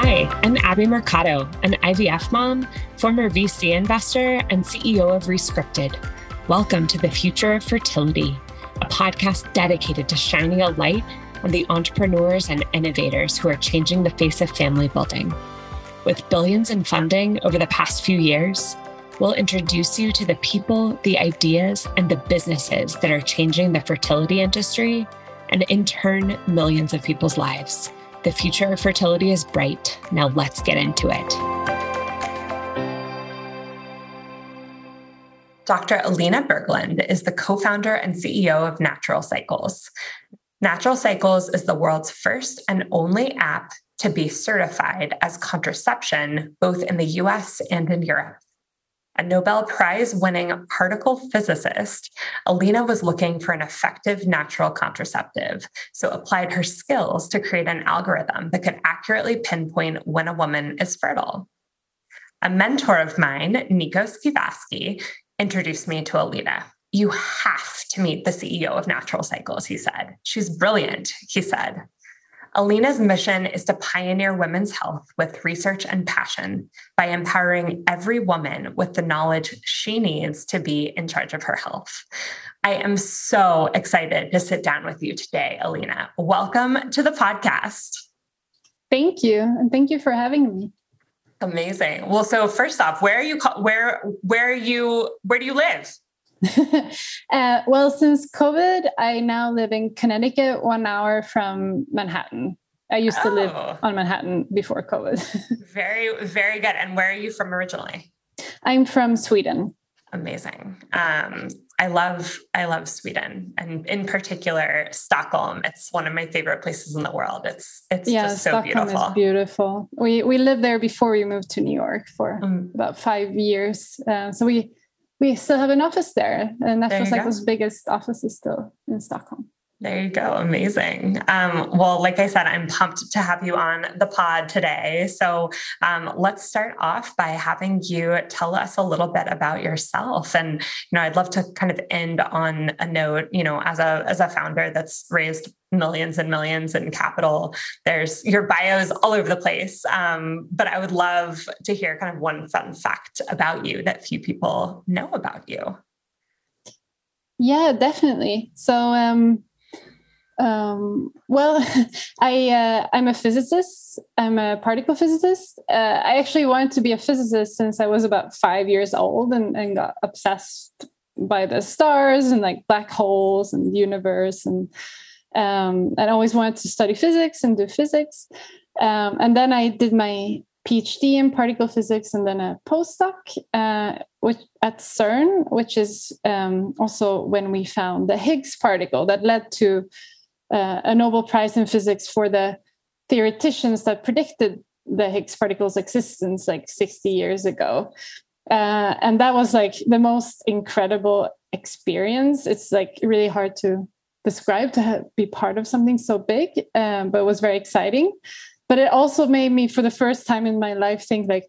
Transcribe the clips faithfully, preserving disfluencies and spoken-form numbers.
Hi, I'm Abby Mercado, an I V F mom, former V C investor, and C E O of Rescripted. Welcome to The Future of Fertility, a podcast dedicated to shining a light on the entrepreneurs and innovators who are changing the face of family building. With billions in funding over the past few years, we'll introduce you to the people, the ideas, and the businesses that are changing the fertility industry and in turn, millions of people's lives. The future of fertility is bright. Now let's get into it. Doctor Elina Berglund is the co-founder and C E O of Natural Cycles. Natural Cycles is the world's first and only app to be certified as contraception, both in the U S and in Europe. A Nobel Prize-winning particle physicist, Elina was looking for an effective natural contraceptive, so applied her skills to create an algorithm that could accurately pinpoint when a woman is fertile. A mentor of mine, Nikos Skivaski, introduced me to Elina. You have to meet the C E O of Natural Cycles, he said. She's brilliant, he said. Elina's mission is to pioneer women's health with research and passion by empowering every woman with the knowledge she needs to be in charge of her health. I am so excited to sit down with you today, Elina. Welcome to the podcast. Thank you, and thank you for having me. Amazing. Well, so first off, where are you, where, where are you, where do you live? uh, well, since COVID, I now live in Connecticut, one hour from Manhattan. I used oh. to live on Manhattan before COVID. Very, very good. And where are you from originally? I'm from Sweden. Amazing. Um, I love, I love Sweden, and in particular, Stockholm. It's one of my favorite places in the world. It's, it's yeah, just so Stockholm beautiful. Is beautiful. We, we lived there before we moved to New York for mm. about five years. Uh, so we, we still have an office there, and Natural Cycles' biggest office is still in Stockholm. There you go. Amazing. Um, well, like I said, I'm pumped to have you on the pod today. So um, let's start off by having you tell us a little bit about yourself. And, you know, I'd love to kind of end on a note, you know, as a, as a founder that's raised millions and millions in capital, there's your bios all over the place. Um, but I would love to hear kind of one fun fact about you that few people know about you. Yeah, definitely. So, um, Um, well, I, uh, I'm a physicist. I'm a particle physicist. Uh, I actually wanted to be a physicist since I was about five years old and, and got obsessed by the stars and like black holes and the universe. And, um, and I always wanted to study physics and do physics. Um, and then I did my PhD in particle physics and then a postdoc, uh, which at CERN, which is, um, also when we found the Higgs particle that led to Uh, a Nobel Prize in physics for the theoreticians that predicted the Higgs particle's existence like sixty years ago. Uh, and that was like the most incredible experience. It's like really hard to describe to have, be part of something so big, um, but it was very exciting. But it also made me for the first time in my life think like,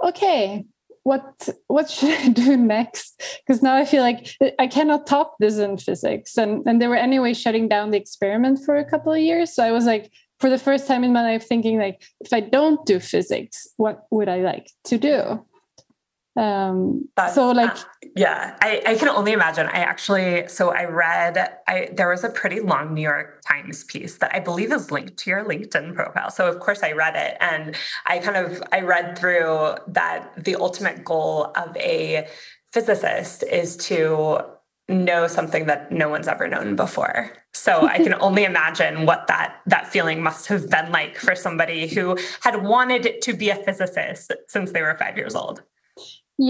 okay, What what should I do next? Because now I feel like I cannot top this in physics. And, and they were anyway shutting down the experiment for a couple of years. So I was like, for the first time in my life, thinking like, if I don't do physics, what would I like to do? Um, That's, so like, uh, yeah, I, I can only imagine. I actually, so I read, I, there was a pretty long New York Times piece that I believe is linked to your LinkedIn profile. So of course I read it, and I kind of, I read through that the ultimate goal of a physicist is to know something that no one's ever known before. So I can only imagine what that, that feeling must have been like for somebody who had wanted to be a physicist since they were five years old.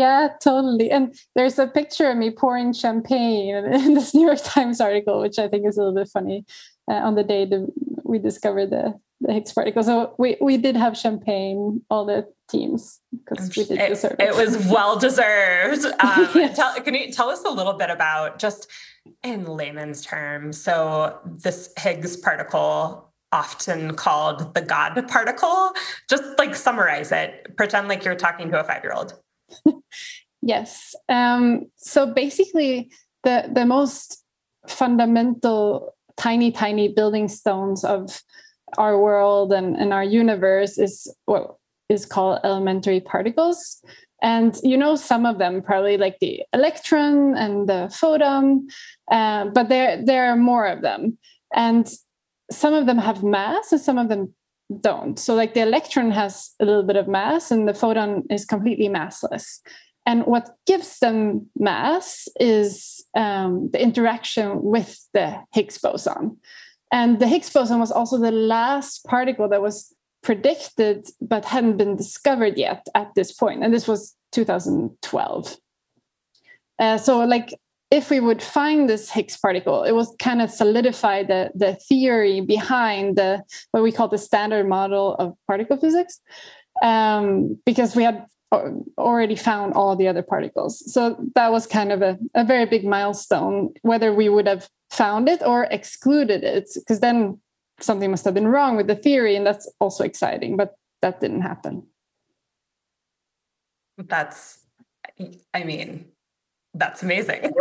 Yeah, totally. And there's a picture of me pouring champagne in this New York Times article, which I think is a little bit funny, uh, on the day that we discovered the, the Higgs particle. So we, we did have champagne, all the teams, because we did it, deserve it. It was well-deserved. Um, yes. tell, can you tell us a little bit about, just in layman's terms, so this Higgs particle, often called the God particle, just like summarize it, pretend like you're talking to a five-year-old. Yes. Um, so basically the, the most fundamental tiny, tiny building stones of our world and, and our universe is what is called elementary particles. And you know some of them, probably like the electron and the photon, uh, but there, there are more of them. And some of them have mass and some of them don't. So like the electron has a little bit of mass and the photon is completely massless. And what gives them mass is um, the interaction with the Higgs boson. And the Higgs boson was also the last particle that was predicted but hadn't been discovered yet at this point. And this was two thousand twelve. Uh, so like if we would find this Higgs particle, it was kind of solidify the, the theory behind the what we call the standard model of particle physics, um, because we had already found all the other particles. So that was kind of a, a very big milestone, whether we would have found it or excluded it, because then something must have been wrong with the theory, and that's also exciting, but that didn't happen. That's, I mean, that's amazing.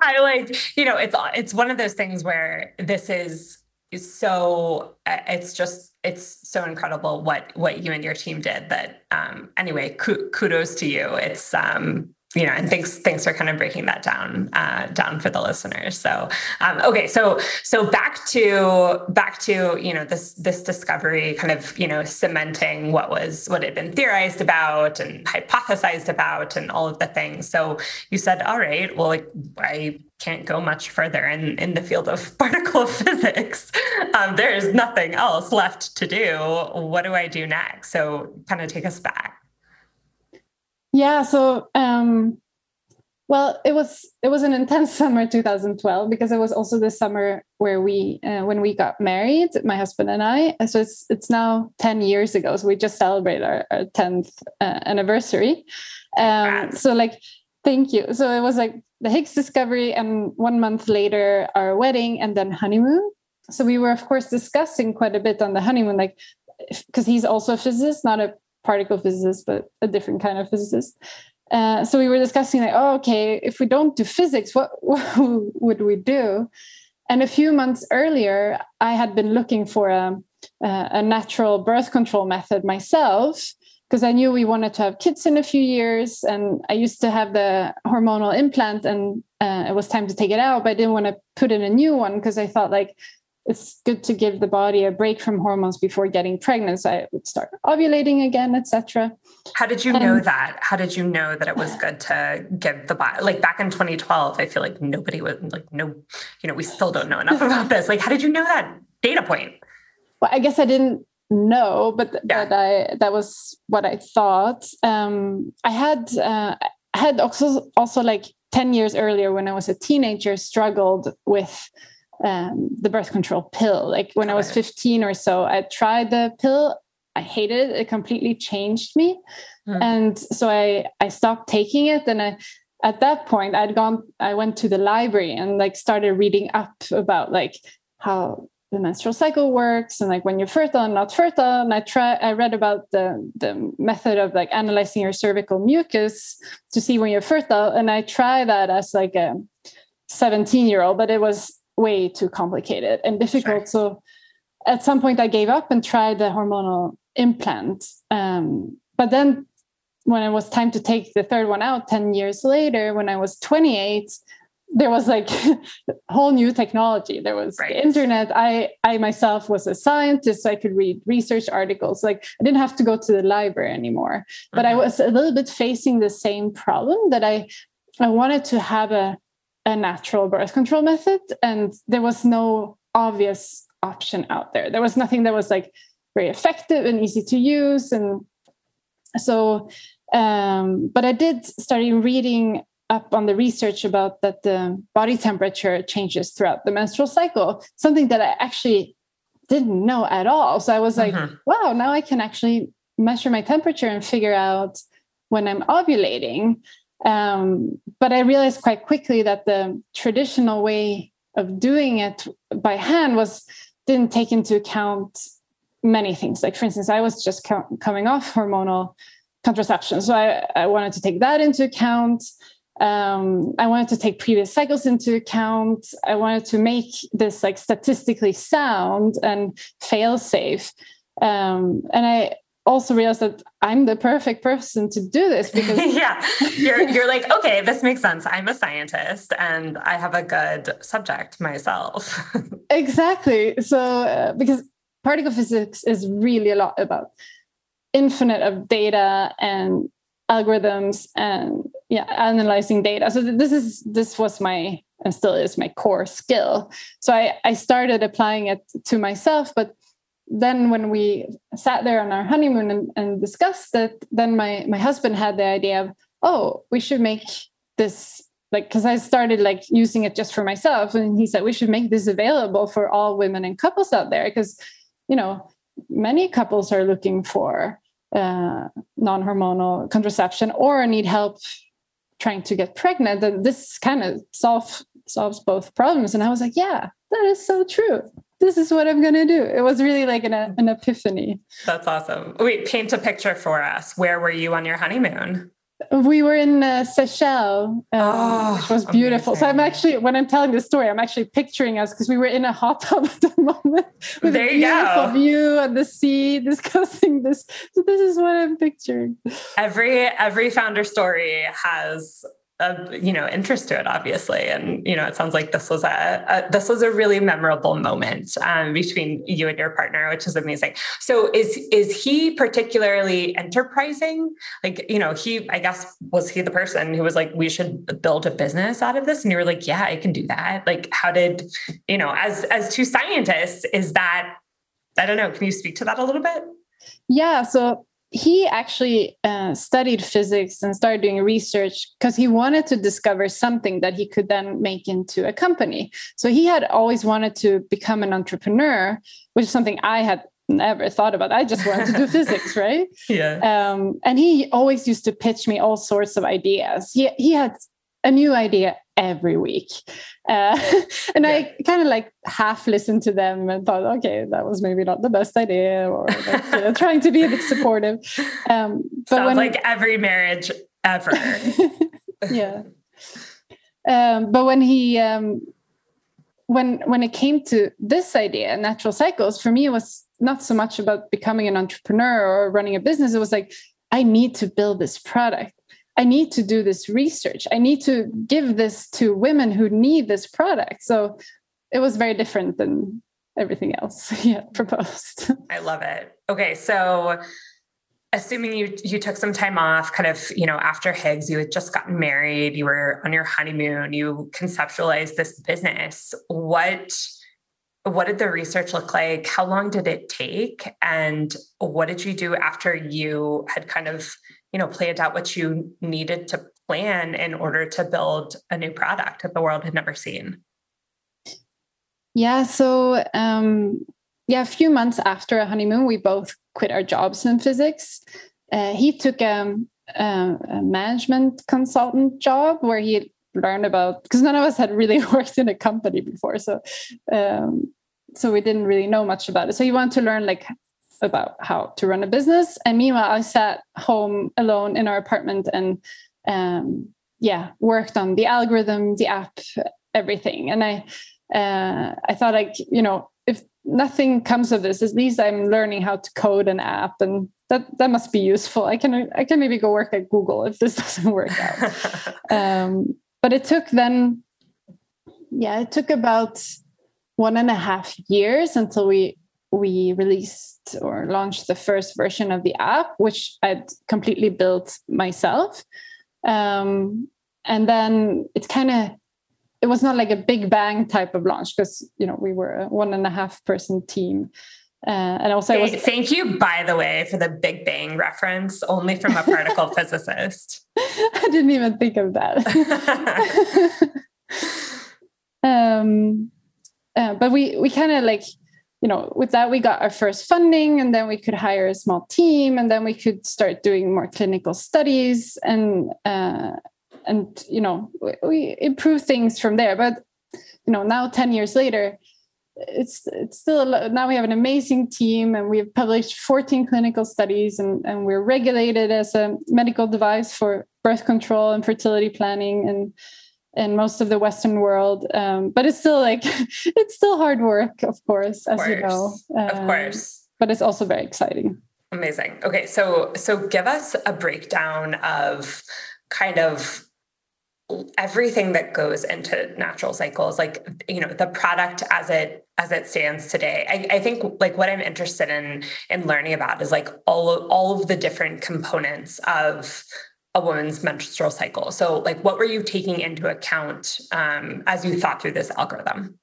I like, you know, it's it's one of those things where this is is so, it's just, it's so incredible what, what you and your team did that, um, anyway, kudos to you. It's, um, you know, and thanks, thanks for kind of breaking that down, uh, down for the listeners. So, um, okay. So, so back to, back to, you know, this, this discovery kind of, you know, cementing what was, what had been theorized about and hypothesized about and all of the things. So you said, all right, well, like, I can't go much further in, in the field of particle physics. Um, there is nothing else left to do. What do I do next? So kind of take us back. Yeah, so, um, well, it was it was an intense summer two thousand twelve, because it was also the summer where we, uh, when we got married, my husband and I, and so it's it's now ten years ago, so we just celebrated our, our tenth uh, anniversary. Um, so like, thank you. So it was like the Higgs discovery, and one month later, our wedding, and then honeymoon. So we were, of course, discussing quite a bit on the honeymoon, like, because he's also a physicist, not a particle physicist, but a different kind of physicist. Uh, so we were discussing like, oh, okay, if we don't do physics, what, what would we do? And a few months earlier, I had been looking for a, a natural birth control method myself, because I knew we wanted to have kids in a few years. And I used to have the hormonal implant, and uh, it was time to take it out, but I didn't want to put in a new one, because I thought like, it's good to give the body a break from hormones before getting pregnant, so I would start ovulating again, et cetera. How did you and, know that? How did you know that it was good to give the body? Like back in twenty twelve, I feel like nobody was like, no, you know, we still don't know enough about this. Like, how did you know that data point? Well, I guess I didn't know, but yeah. but I that was what I thought. Um, I had uh, I had also also like ten years earlier, when I was a teenager, struggled with Um, the birth control pill. Like when I was fifteen or so, I tried the pill. I hated it. It completely changed me. Mm. And so I, I stopped taking it. And I, at that point I'd gone, I went to the library and like started reading up about like how the menstrual cycle works and like when you're fertile and not fertile. And I try, I read about the, the method of like analyzing your cervical mucus to see when you're fertile. And I tried that as like a seventeen year old, but it was way too complicated and difficult. Sure. So at some point I gave up and tried the hormonal implant. Um, but then when it was time to take the third one out ten years later, when I was twenty-eight, there was like whole new technology. There was right. the internet. I, I myself was a scientist, so I could read research articles. Like I didn't have to go to the library anymore, mm-hmm. but I was a little bit facing the same problem, that I, I wanted to have a a natural birth control method, and there was no obvious option out there. There was nothing that was like very effective and easy to use. And so, um, but I did start reading up on the research about that the body temperature changes throughout the menstrual cycle, something that I actually didn't know at all. So I was like, mm-hmm. wow, now I can actually measure my temperature and figure out when I'm ovulating. Um, but I realized quite quickly that the traditional way of doing it by hand was didn't take into account many things. Like, for instance, I was just com- coming off hormonal contraception. So I, I wanted to take that into account. Um, I wanted to take previous cycles into account. I wanted to make this like statistically sound and fail safe. Um, and I also realized that I'm the perfect person to do this because yeah, you're, you're like, okay, this makes sense. I'm a scientist and I have a good subject myself. Exactly. So, uh, because particle physics is really a lot about infinite of data and algorithms and yeah, analyzing data. So this is, this was my, and still is my core skill. So I, I started applying it to myself, but then when we sat there on our honeymoon and, and discussed it, then my, my husband had the idea of, oh, we should make this, like, cause I started like using it just for myself. And he said, we should make this available for all women and couples out there. Cause you know, many couples are looking for uh, non-hormonal contraception or need help trying to get pregnant. And this kind of solve, solves both problems. And I was like, yeah, that is so true. This is what I'm going to do. It was really like an, an epiphany. That's awesome. Wait, paint a picture for us. Where were you on your honeymoon? We were in uh, Seychelles, um, oh, which was beautiful. Amazing. So I'm actually, when I'm telling this story, I'm actually picturing us because we were in a hot tub at the moment with there a beautiful go. view of the sea, discussing this. So this is what I'm picturing. Every every founder story has a you know interest to it, obviously, and you know it sounds like this was a, a this was a really memorable moment um, between you and your partner, which is amazing. So is is he particularly enterprising? Like you know he I guess was he the person who was like, we should build a business out of this? And you were like, yeah, I can do that. Like how did you know as as two scientists is that I don't know. Can you speak to that a little bit? Yeah. So. He actually uh, studied physics and started doing research because he wanted to discover something that he could then make into a company. So he had always wanted to become an entrepreneur, which is something I had never thought about. I just wanted to do physics, right? Yeah. Um, and he always used to pitch me all sorts of ideas. He, he had a new idea every week. Uh, and yeah. I kind of like half listened to them and thought, okay, that was maybe not the best idea or you know, trying to be a bit supportive. Um, but Sounds when, like every marriage ever. yeah. Um, but when he, um, when, when it came to this idea, natural cycles, for me, it was not so much about becoming an entrepreneur or running a business. It was like, I need to build this product. I need to do this research. I need to give this to women who need this product. So it was very different than everything else he had proposed. I love it. Okay. So assuming you, you took some time off kind of, you know, after Higgs, you had just gotten married, you were on your honeymoon, you conceptualized this business. What, what did the research look like? How long did it take? And what did you do after you had kind of you know, planned out what you needed to plan in order to build a new product that the world had never seen? Yeah. So, um, yeah, a few months after a honeymoon, we both quit our jobs in physics. Uh, he took a, a, a management consultant job where he learned about, because none of us had really worked in a company before. So, um, so we didn't really know much about it. So he wanted to learn like about how to run a business. And meanwhile, I sat home alone in our apartment and, um, yeah, worked on the algorithm, the app, everything. And I, uh, I thought like, you know, if nothing comes of this, at least I'm learning how to code an app and that, that must be useful. I can, I can maybe go work at Google if this doesn't work out. um, but it took then, yeah, it took about one and a half years until we, we released or launched the first version of the app, which I'd completely built myself. Um, and then it's kind of, it was not like a big bang type of launch because, you know, we were a one and a half person team. Uh, and also thank, I was, thank you, by the way, for the Big Bang reference only from a particle physicist. I didn't even think of that. um, uh, but we, we kind of like, you know, with that, we got our first funding and then we could hire a small team and then we could start doing more clinical studies and, uh, and, you know, we, we improved things from there. But, you know, now ten years later, it's it's still, now we have an amazing team, and we have published fourteen clinical studies, and, and we're regulated as a medical device for birth control and fertility planning and in most of the Western world. Um, but it's still like, it's still hard work, of course, as of course. you know. Um, of course. But it's also very exciting. Amazing. Okay. So, so give us a breakdown of kind of everything that goes into Natural Cycles, like, you know, the product as it, as it stands today. I, I think like what I'm interested in, in learning about is like all of, all of the different components of a woman's menstrual cycle. So like, what were you taking into account um, as you thought through this algorithm?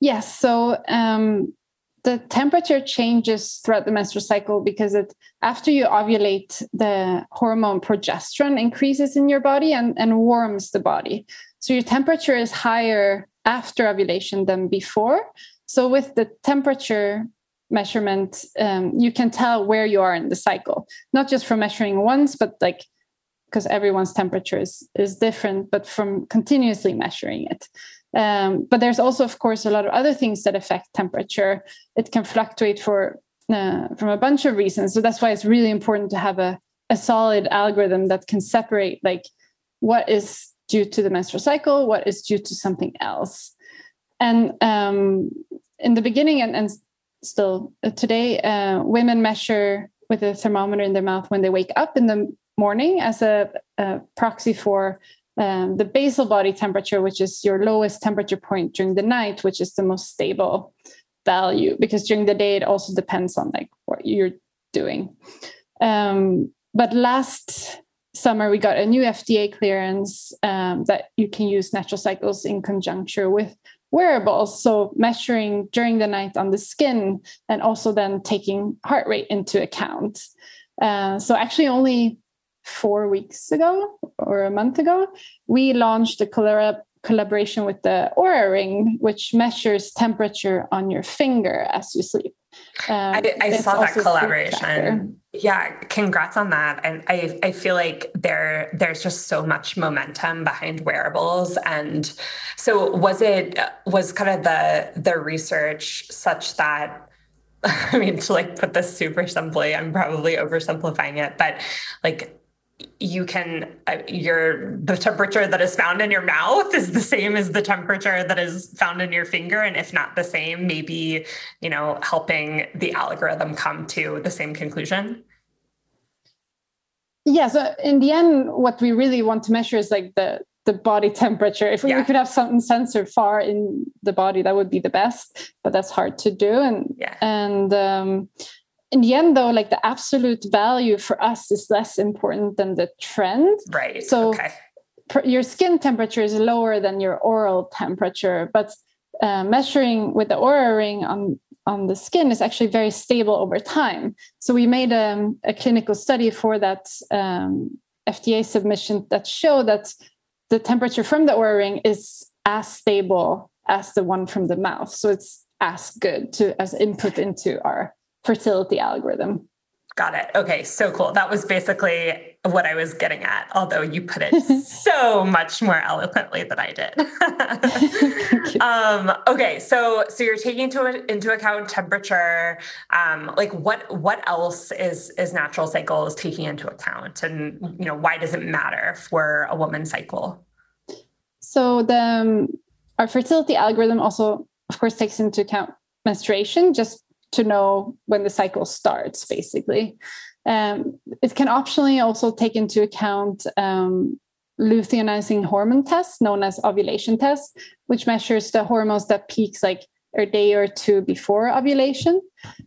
Yes. So um, the temperature changes throughout the menstrual cycle because it, after you ovulate, the hormone progesterone increases in your body and, and warms the body. So your temperature is higher after ovulation than before. So with the temperature measurement, um, you can tell where you are in the cycle, not just from measuring once, but like, because everyone's temperature is, is different, but from continuously measuring it. Um, but there's also, of course, a lot of other things that affect temperature. It can fluctuate for uh, from a bunch of reasons. So that's why it's really important to have a, a solid algorithm that can separate like what is due to the menstrual cycle, what is due to something else. And um, in the beginning, and, and Still today, uh, women measure with a thermometer in their mouth when they wake up in the morning as a, a proxy for um, the basal body temperature, which is your lowest temperature point during the night, which is the most stable value, because during the day, it also depends on like what you're doing. Um, but last summer, we got a new F D A clearance um, that you can use Natural Cycles in conjunction with wearables, so measuring during the night on the skin, and also then taking heart rate into account. Uh, so actually only four weeks ago or a month ago, we launched a collab- collaboration with the Oura Ring, which measures temperature on your finger as you sleep. Um, I, I saw that collaboration. Yeah. Congrats on that. And I, I feel like there, there's just so much momentum behind wearables. And so was it, was kind of the, the research such that, I mean, to like put this super simply, I'm probably oversimplifying it, but like you can, uh, your, the temperature that is found in your mouth is the same as the temperature that is found in your finger. And if not the same, maybe, you know, helping the algorithm come to the same conclusion. Yeah. So in the end, what we really want to measure is like the, the body temperature. If we, yeah. we could have something censored far in the body, that would be the best, but that's hard to do. And, yeah. and, um, in the end, though, like the absolute value for us is less important than the trend. Right. So okay. per, your skin temperature is lower than your oral temperature, but uh, measuring with the Oura Ring on, on the skin is actually very stable over time. So we made um, a clinical study for that um, F D A submission that showed that the temperature from the Oura Ring is as stable as the one from the mouth. So it's as good to as input into our fertility algorithm. Got it. Okay. So cool. That was basically what I was getting at, although you put it so much more eloquently than I did. um, okay. So, so you're taking into, into account temperature. Um, like what, what else is, is Natural Cycles taking into account, and, you know, why does it matter for a woman's cycle? So the, um, our fertility algorithm also, of course, takes into account menstruation, just to know when the cycle starts, basically. Um, it can optionally also take into account um, luteinizing hormone tests, known as ovulation tests, which measures the hormones that peaks like a day or two before ovulation.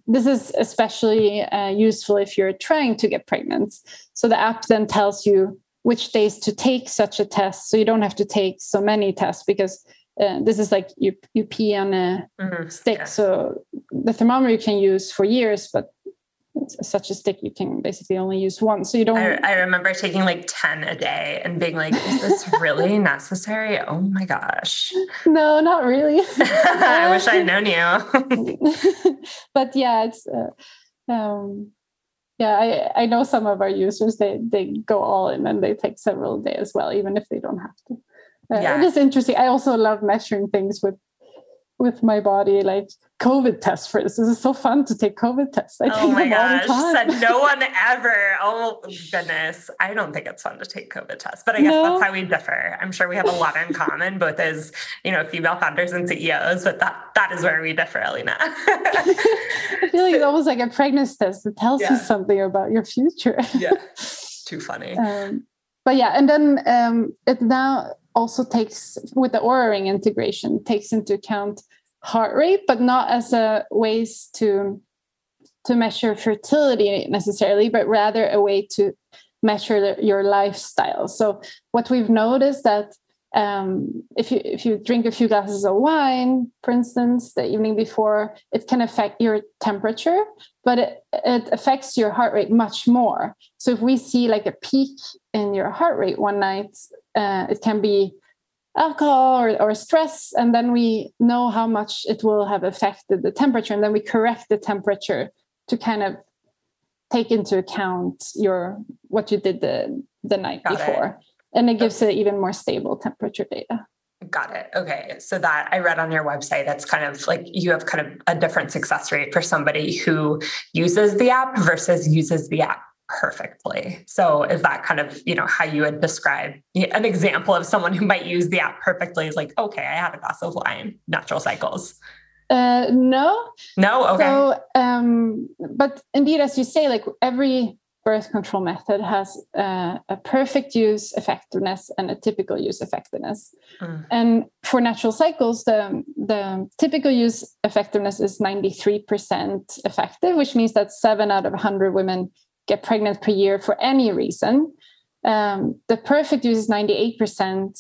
This is especially uh, useful if you're trying to get pregnant. So the app then tells you which days to take such a test, so you don't have to take so many tests, because Uh, this is like you, you pee on a mm-hmm. stick. Yeah. So the thermometer you can use for years, but it's such a stick you can basically only use once. So you don't... I, I remember taking like ten a day and being like, is this really necessary? Oh my gosh. No, not really. I wish I'd known you. But yeah, it's... Uh, um, yeah, I, I know some of our users, they, they go all in and they take several days as well, even if they don't have to. Uh, yeah. It is interesting. I also love measuring things with with my body, like COVID tests, for instance. It's so fun to take COVID tests. I oh my gosh, said no one ever. Oh goodness. I don't think it's fun to take COVID tests, but I guess no. that's how we differ. I'm sure we have a lot in common, both as, you know, female founders and C E Os, but that, that is where we differ, Elina. I feel like it's almost like a pregnancy test. It tells yeah. you something about your future. Yeah. Too funny. Um, but yeah. And then um, it now also takes, with the Oura Ring integration, takes into account heart rate, but not as a ways to to measure fertility necessarily, but rather a way to measure the, your lifestyle. So what we've noticed that um, if you if you drink a few glasses of wine, for instance, the evening before, it can affect your temperature, but it, it affects your heart rate much more. So if we see like a peak in your heart rate one night, uh, it can be alcohol or, or stress, and then we know how much it will have affected the temperature, and then we correct the temperature to kind of take into account your what you did the the night Got before it. And it gives it even more stable temperature data. Got it. Okay. So that I read on your website, that's kind of like you have kind of a different success rate for somebody who uses the app versus uses the app perfectly. So is that kind of, you know, how you would describe an example of someone who might use the app perfectly is like, okay, I had a glass of wine, natural cycles. Uh, no, no. Okay. So, um, but indeed, as you say, like every birth control method has uh, a perfect use effectiveness and a typical use effectiveness. Mm. And for natural cycles, the, the typical use effectiveness is ninety-three percent effective, which means that seven out of one hundred women get pregnant per year for any reason. Um, the perfect use is ninety-eight percent,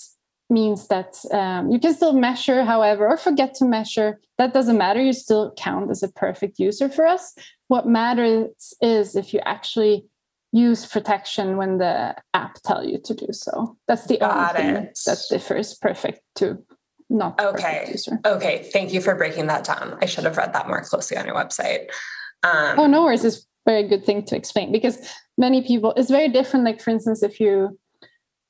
means that um, you can still measure, however, or forget to measure. That doesn't matter. You still count as a perfect user for us. What matters is if you actually use protection when the app tells you to do so. That's the Got only it. Thing that differs perfect to not okay. perfect user. Okay. Thank you for breaking that down. I should have read that more closely on your website. Um, oh, no worries. It's very good thing to explain, because many people, it's very different. Like, for instance, if you,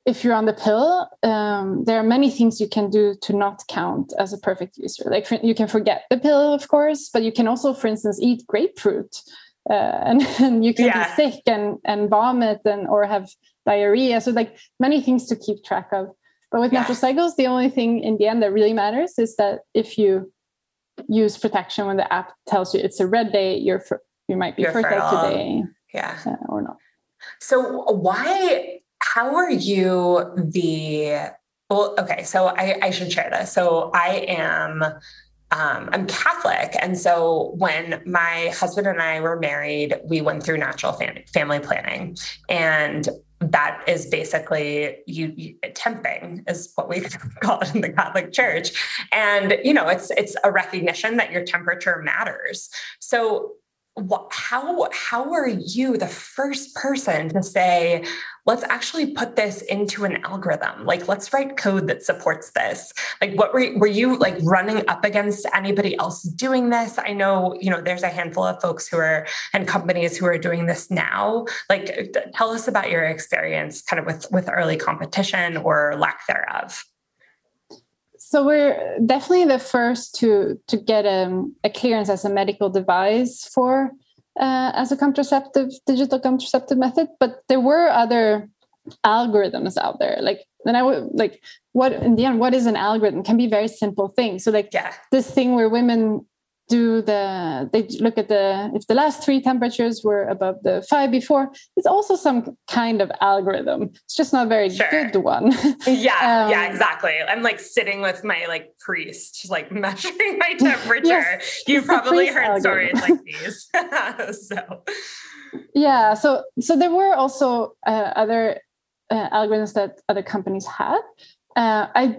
if you're on the pill, um, there are many things you can do to not count as a perfect user. Like, for, you can forget the pill, of course, but you can also, for instance, eat grapefruit uh, and, and you can yeah. be sick and, and vomit and, or have diarrhea. So like many things to keep track of, but with yeah. natural cycles, the only thing in the end that really matters is that if you use protection, when the app tells you it's a red day, you're for, you might be You're fertile feral. Today yeah. uh, or not. So why, how are you the, well, okay. So I, I should share this. So I am, um, I'm Catholic. And so when my husband and I were married, we went through natural fam- family planning, and that is basically you, you temping is what we call it in the Catholic Church. And, you know, it's, it's a recognition that your temperature matters. So How how are you the first person to say, let's actually put this into an algorithm? Like, let's write code that supports this. Like, what were were you like running up against anybody else doing this? I know, you know, there's a handful of folks who are and companies who are doing this now. Like, tell us about your experience, kind of with with early competition or lack thereof. So we're definitely the first to to get a, a clearance as a medical device for uh, as a contraceptive, digital contraceptive method. But there were other algorithms out there. Like, then I would like what in the end, what is an algorithm? Can be very simple things. So like yeah. this thing where women do the they look at the if the last three temperatures were above the five before, it's also some kind of algorithm. It's just not a very sure. good one. Yeah, um, yeah, exactly. I'm like sitting with my like priest, like measuring my temperature. Yes, you probably heard algorithm. Stories like these. so yeah, so so there were also uh, other uh, algorithms that other companies had. Uh, I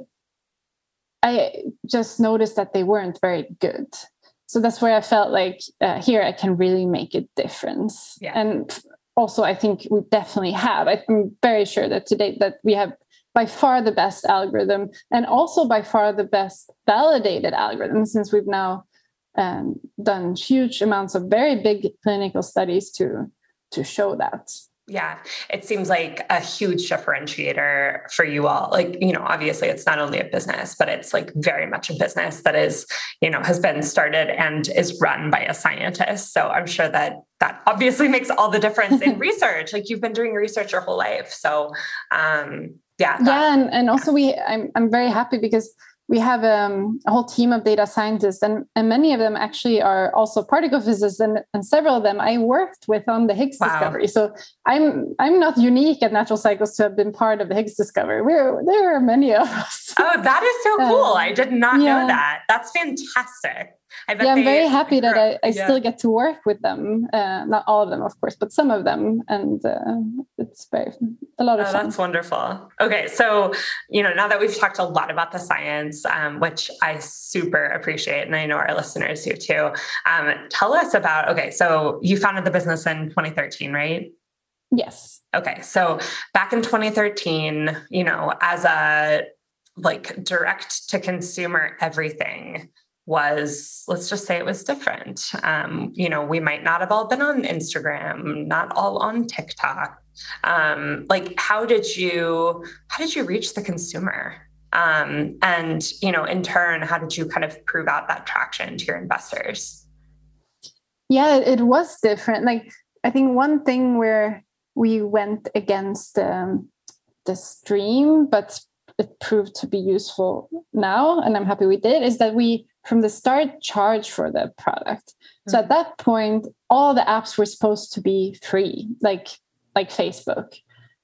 I just noticed that they weren't very good. So that's where I felt like uh, here I can really make a difference. Yeah. And also I think we definitely have, I'm very sure that today that we have by far the best algorithm, and also by far the best validated algorithm, since we've now um, done huge amounts of very big clinical studies to, to show that. Yeah, it seems like a huge differentiator for you all. Like, you know, obviously it's not only a business, but it's like very much a business that is, you know, has been started and is run by a scientist. So I'm sure that that obviously makes all the difference in research. Like you've been doing research your whole life. So um, yeah. That, yeah. And, and also we, I'm, I'm very happy because we have um, a whole team of data scientists, and, and many of them actually are also particle physicists, and, and several of them I worked with on the Higgs wow. discovery. So I'm I'm not unique at Natural Cycles to have been part of the Higgs discovery. We're, there are many of us. Oh, that is so um, cool. I did not yeah. know that. That's fantastic. I bet yeah, I'm very happy that I, I yeah. still get to work with them. Uh, not all of them, of course, but some of them. And uh, it's very, a lot of oh, fun. That's wonderful. Okay. So, you know, now that we've talked a lot about the science, um, which I super appreciate, and I know our listeners do too. Um, tell us about, okay. So you founded the business in twenty thirteen, right? Yes. Okay. So back in twenty thirteen, you know, as a like direct to consumer, everything was, let's just say it was different. Um, you know, we might not have all been on Instagram, not all on TikTok. Um, like how did you, how did you reach the consumer? Um, and, you know, in turn, how did you kind of prove out that traction to your investors? Yeah, it was different. Like, I think one thing where we went against um, the stream, but it proved to be useful now, and I'm happy we did, is that we, from the start, charged for the product. Mm-hmm. So at that point, all the apps were supposed to be free, like like Facebook.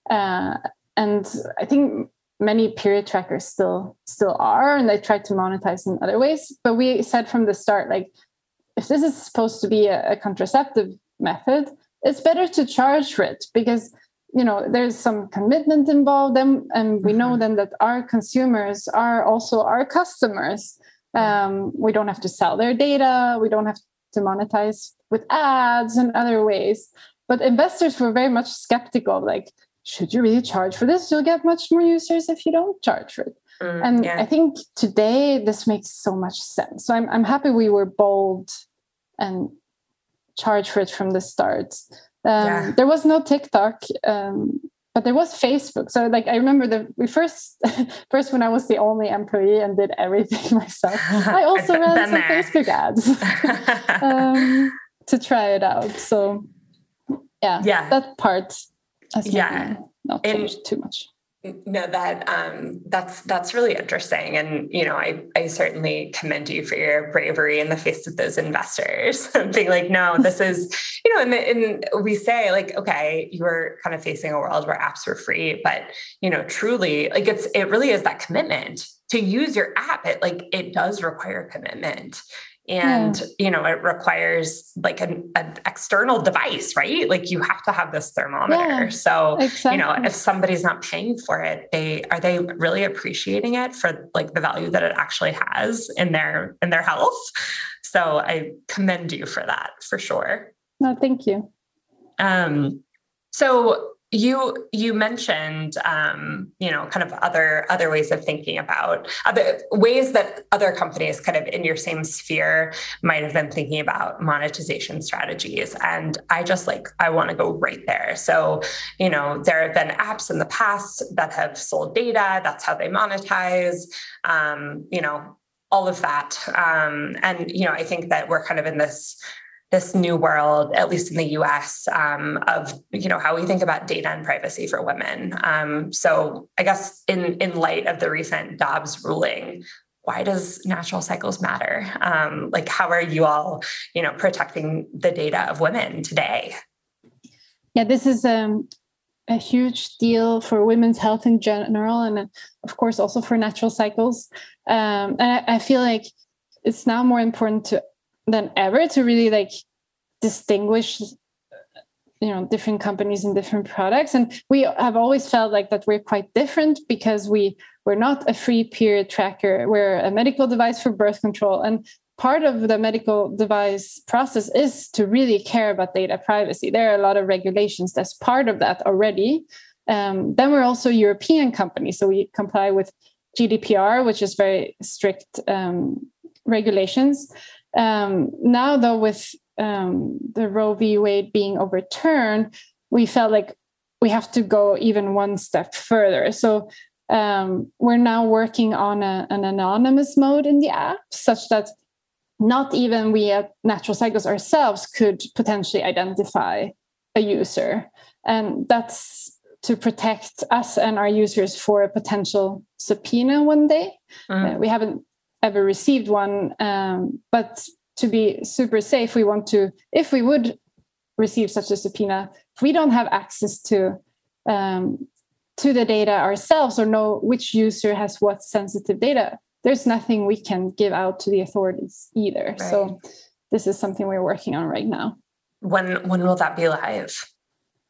Uh, and I think many period trackers still still are, and they tried to monetize in other ways. But we said from the start, like, if this is supposed to be a, a contraceptive method, it's better to charge for it, because you know, there's some commitment involved, and, and we know then that our consumers are also our customers. Um, we don't have to sell their data. We don't have to monetize with ads and other ways. But investors were very much skeptical, like, should you really charge for this? You'll get much more users if you don't charge for it. Mm, and yeah. I think today this makes so much sense. So I'm, I'm happy we were bold and charged for it from the start. Um, yeah. There was no TikTok, um, but there was Facebook. So like, I remember the we first, first when I was the only employee and did everything myself, I also ran some there. Facebook ads um, to try it out. So yeah, yeah. that part has yeah. not changed and, too much. No, that, um, that's, that's really interesting. And, you know, I, I certainly commend you for your bravery in the face of those investors being like, no, this is, you know, and, and we say like, okay, you were kind of facing a world where apps were free, but, you know, truly like it's, it really is that commitment to use your app. It like, it does require commitment. And, yeah. you know, it requires like an, an external device, right? Like you have to have this thermometer. Yeah, so, exactly. you know, if somebody's not paying for it, they, are they really appreciating it for like the value that it actually has in their, in their health? So I commend you for that for sure. No, thank you. Um, so You, you mentioned, um, you know, kind of other, other ways of thinking about other ways that other companies kind of in your same sphere might've been thinking about monetization strategies. And I just like, I want to go right there. So, you know, there have been apps in the past that have sold data. That's how they monetize, um, you know, all of that. Um, and, you know, I think that we're kind of in this this new world, at least in the U S, um, of, you know, how we think about data and privacy for women. Um, so I guess in, in light of the recent Dobbs ruling, why does natural cycles matter? Um, like, how are you all, you know, protecting the data of women today? Yeah, this is um, a huge deal for women's health in general. And of course, also for natural cycles. Um, and I, I feel like it's now more important to than ever to really like distinguish, you know, different companies and different products. And we have always felt like that we're quite different because we we're not a free period tracker. We're a medical device for birth control. And part of the medical device process is to really care about data privacy. There are a lot of regulations that's part of that already. Um, then we're also a European company. So we comply with G D P R, which is very strict um, regulations. Um, now, though, with um, the Roe v. Wade being overturned, we felt like we have to go even one step further. So um, we're now working on a, an anonymous mode in the app, such that not even we at Natural Cycles ourselves could potentially identify a user. And that's to protect us and our users for a potential subpoena one day. Mm. Uh, we haven't ever received one, um, but to be super safe, we want to, if we would receive such a subpoena, if we don't have access to um, to the data ourselves or know which user has what sensitive data, there's nothing we can give out to the authorities either. Right. So this is something we're working on right now. When when will that be live?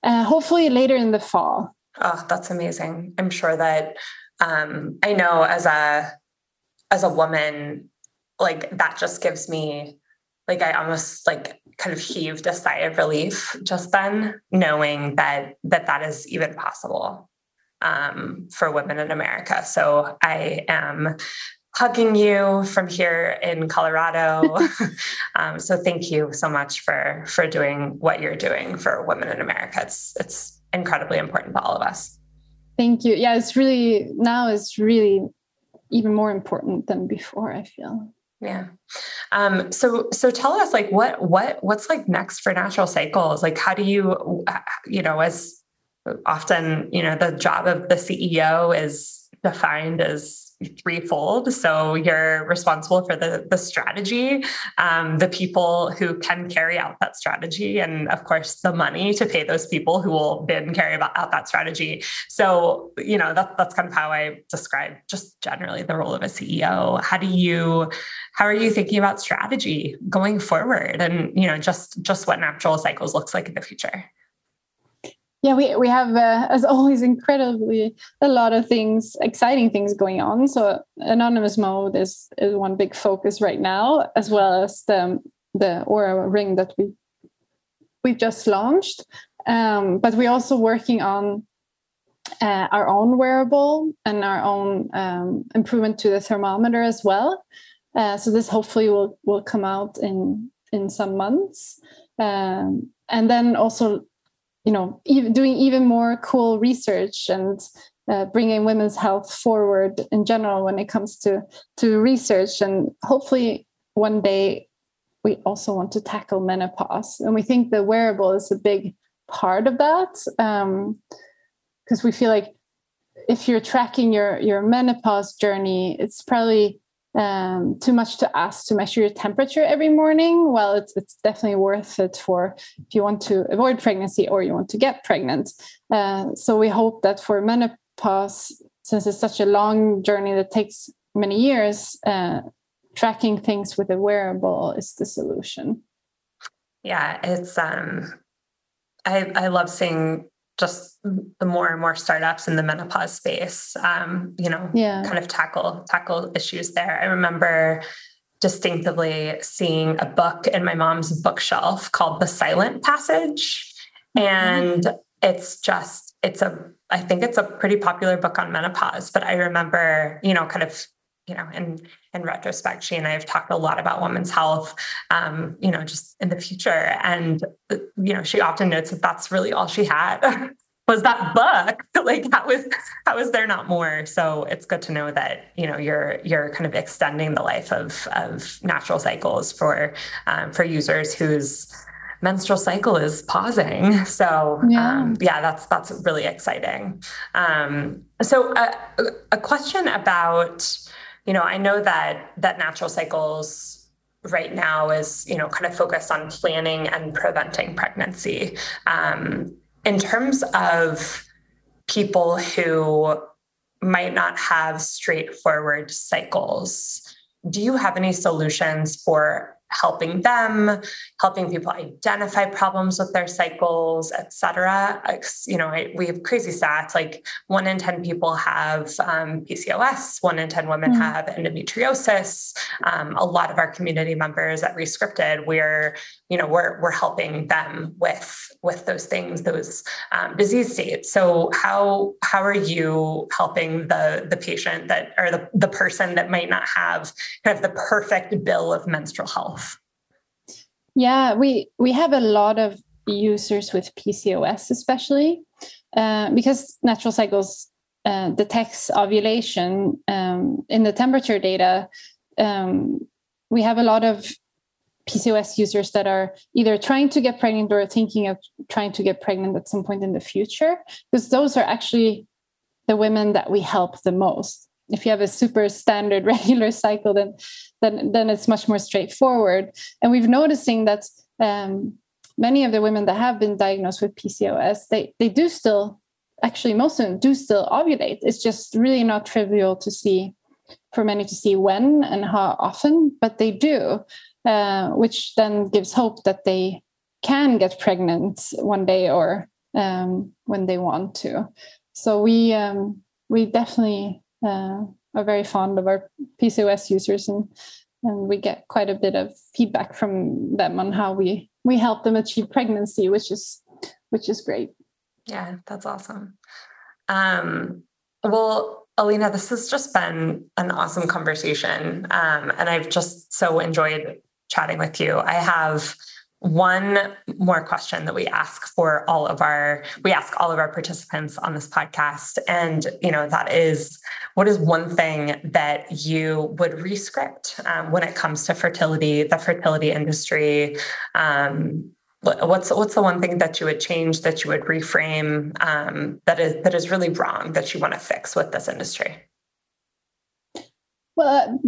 Uh, hopefully later in the fall. Oh, that's amazing. I'm sure that um, I know as a as a woman, like that just gives me, like I almost like kind of heaved a sigh of relief just then, knowing that that, that is even possible um, for women in America. So I am hugging you from here in Colorado. um, so thank you so much for, for doing what you're doing for women in America. It's, it's incredibly important to all of us. Thank you. Yeah, it's really, now it's really even more important than before, I feel. Yeah. Um, so, so tell us like what, what, what's like next for Natural Cycles? Like, how do you, you know, as often, you know, the job of the C E O is defined as threefold. So you're responsible for the, the strategy, um, the people who can carry out that strategy, and of course the money to pay those people who will then carry out that strategy. So, you know, that, that's kind of how I describe just generally the role of a C E O. How do you, how are you thinking about strategy going forward? And, you know, just, just what Natural Cycles looks like in the future. Yeah, we, we have, uh, as always, incredibly a lot of things, exciting things going on. So anonymous mode is, is one big focus right now, as well as the, the Oura Ring that we, we've just launched. Um, but we're also working on uh, our own wearable and our own um, improvement to the thermometer as well. Uh, so this hopefully will, will come out in, in some months. Um, and then also, you know, even doing even more cool research and uh, bringing women's health forward in general when it comes to, to research. And hopefully one day we also want to tackle menopause. And we think the wearable is a big part of that, um, because we feel like if you're tracking your, your menopause journey, it's probably um, too much to ask to measure your temperature every morning. Well, it's, it's definitely worth it for if you want to avoid pregnancy or you want to get pregnant. Uh, so we hope that for menopause, since it's such a long journey that takes many years, uh, tracking things with a wearable is the solution. Yeah, it's, um, I, I love seeing just the more and more startups in the menopause space, um, you know, yeah. kind of tackle, tackle issues there. I remember distinctively seeing a book in my mom's bookshelf called The Silent Passage. And mm-hmm. it's just, it's a, I think it's a pretty popular book on menopause, but I remember, you know, kind of, you know, in, in retrospect, she and I have talked a lot about women's health, um, you know, just in the future. And, you know, she often notes that that's really all she had was that book. Like how was, how was there not more? So it's good to know that, you know, you're, you're kind of extending the life of, of Natural Cycles for, um, for users whose menstrual cycle is pausing. So, yeah, um, yeah that's, that's really exciting. Um, so a, a question about, you know, I know that that Natural Cycles right now is, you know, kind of focused on planning and preventing pregnancy. Um, in terms of people who might not have straightforward cycles, do you have any solutions for helping them, helping people identify problems with their cycles, et cetera? You know, we have crazy stats, like one in ten people have um, P C O S, one in ten women mm. have endometriosis. Um, a lot of our community members at Rescripted, we're, you know, we're, we're helping them with, with those things, those um, disease states. So how, how are you helping the, the patient that, or the, the person that might not have kind of the perfect bill of menstrual health? Yeah, we, we have a lot of users with P C O S, especially, uh, because natural cycles uh, detects ovulation um, in the temperature data. Um, we have a lot of P C O S users that are either trying to get pregnant or thinking of trying to get pregnant at some point in the future, because those are actually the women that we help the most. If you have a super standard regular cycle, then then, then it's much more straightforward. And we've noticing that um, many of the women that have been diagnosed with P C O S, they, they do still, actually most of them do still ovulate. It's just really not trivial to see, for many to see when and how often, but they do. Uh, which then gives hope that they can get pregnant one day or um, when they want to. So we um, we definitely uh, are very fond of our P C O S users, and, and we get quite a bit of feedback from them on how we, we help them achieve pregnancy, which is which is great. Yeah, that's awesome. Um, well. Elina, this has just been an awesome conversation. Um, and I've just so enjoyed chatting with you. I have one more question that we ask for all of our, we ask all of our participants on this podcast. And, you know, that is, what is one thing that you would rescript um, when it comes to fertility, the fertility industry? Um, What's what's the one thing that you would change, that you would reframe, um, that is that is really wrong, that you want to fix with this industry? Well,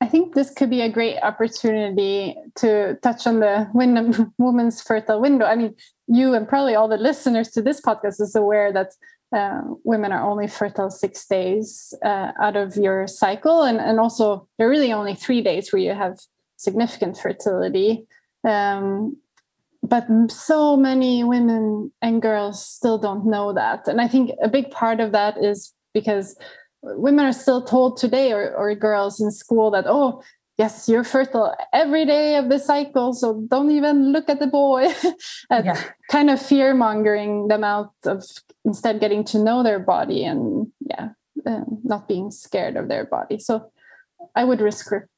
I think this could be a great opportunity to touch on the win- women's fertile window. I mean, you and probably all the listeners to this podcast is aware that uh, women are only fertile six days uh, out of your cycle, and and also there are really only three days where you have significant fertility. Um, But so many women and girls still don't know that. And I think a big part of that is because women are still told today, or, or girls in school, that, oh, yes, you're fertile every day of the cycle, so don't even look at the boy. and yeah. Kind of fear-mongering them out of instead getting to know their body and yeah, um, not being scared of their body. So I would rescript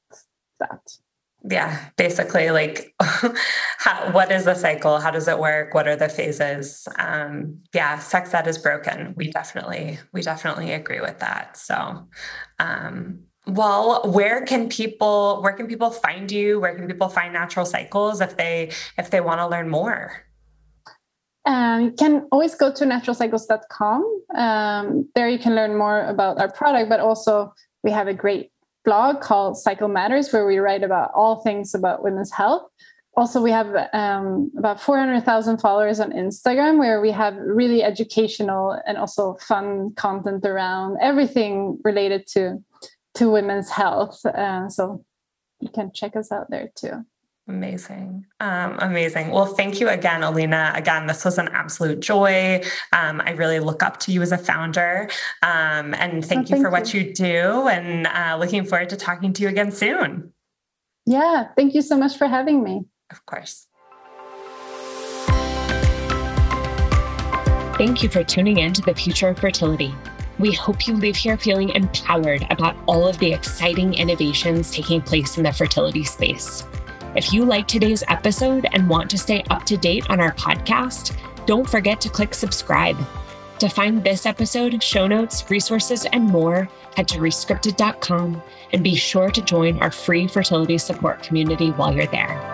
that. Yeah, basically, like, how, what is the cycle? How does it work? What are the phases? Um, yeah, sex ed is broken. We definitely, we definitely agree with that. So, um, well, where can people, where can people find you? Where can people find Natural Cycles if they, if they want to learn more? Um, you can always go to natural cycles dot com. Um, there you can learn more about our product, but also we have a great blog called Cycle Matters, where we write about all things about women's health. Also, we have um, about four hundred thousand followers on Instagram, where we have really educational and also fun content around everything related to, to women's health. Uh, so you can check us out there too. Amazing. Um, amazing. Well, thank you again, Elina. Again, this was an absolute joy. Um, I really look up to you as a founder, um, and thank oh, you thank for you. what you do, and uh, looking forward to talking to you again soon. Yeah. Thank you so much for having me. Of course. Thank you for tuning in to The Future of Fertility. We hope you leave here feeling empowered about all of the exciting innovations taking place in the fertility space. If you like today's episode and want to stay up to date on our podcast, don't forget to click subscribe. To find this episode, show notes, resources, and more, head to rescripted dot com and be sure to join our free fertility support community while you're there.